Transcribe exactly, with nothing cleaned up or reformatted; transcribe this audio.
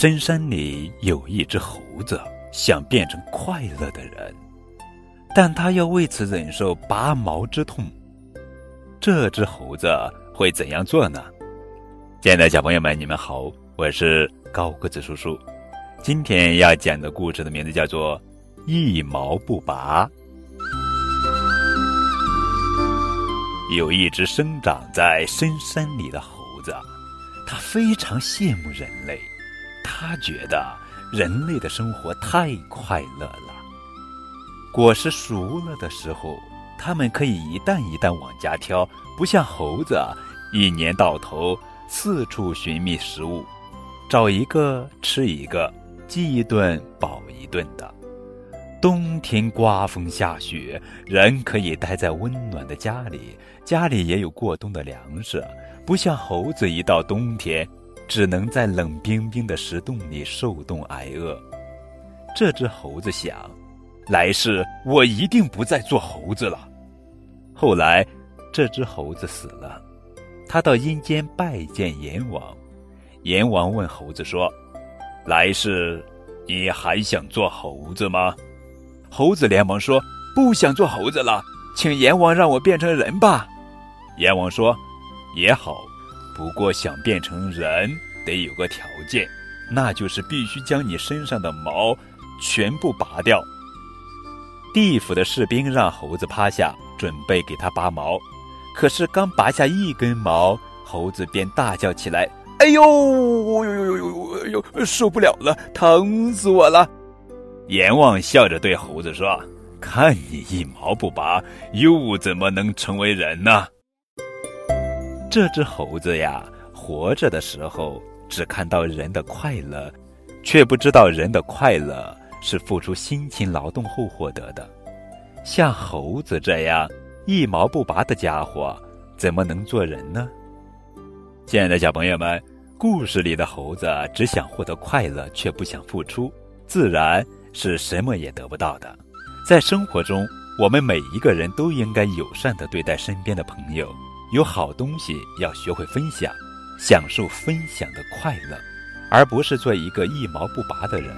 深山里有一只猴子，想变成快乐的人，但他要为此忍受拔毛之痛。这只猴子会怎样做呢？亲爱的小朋友们，你们好，我是高个子叔叔。今天要讲的故事的名字叫做《一毛不拔》。有一只生长在深山里的猴子，它非常羡慕人类，它觉得人类的生活太快乐了。果实熟了的时候，它们可以一担一担往家挑，不像猴子一年到头四处寻觅食物，找一个吃一个，饥一顿饱一顿的。冬天刮风下雪，人可以待在温暖的家里，家里也有过冬的粮食，不像猴子一到冬天只能在冷冰冰的石洞里受冻挨饿。这只猴子想，来世我一定不再做猴子了。后来这只猴子死了，他到阴间拜见阎王。阎王问猴子说，来世你还想做猴子吗？猴子连忙说，不想做猴子了，请阎王让我变成人吧。阎王说，也好，不过想变成人得有个条件，那就是必须将你身上的毛全部拔掉。地府的士兵让猴子趴下，准备给他拔毛，可是刚拔下一根毛，猴子便大叫起来，哎呦呦呦呦呦，受不了了，疼死我了。阎王笑着对猴子说，看你一毛不拔，又怎么能成为人呢？这只猴子呀，活着的时候只看到人的快乐，却不知道人的快乐是付出辛勤劳动后获得的。像猴子这样一毛不拔的家伙，怎么能做人呢？亲爱的小朋友们，故事里的猴子只想获得快乐，却不想付出，自然是什么也得不到的。在生活中，我们每一个人都应该友善地对待身边的朋友，有好东西要学会分享，享受分享的快乐，而不是做一个一毛不拔的人。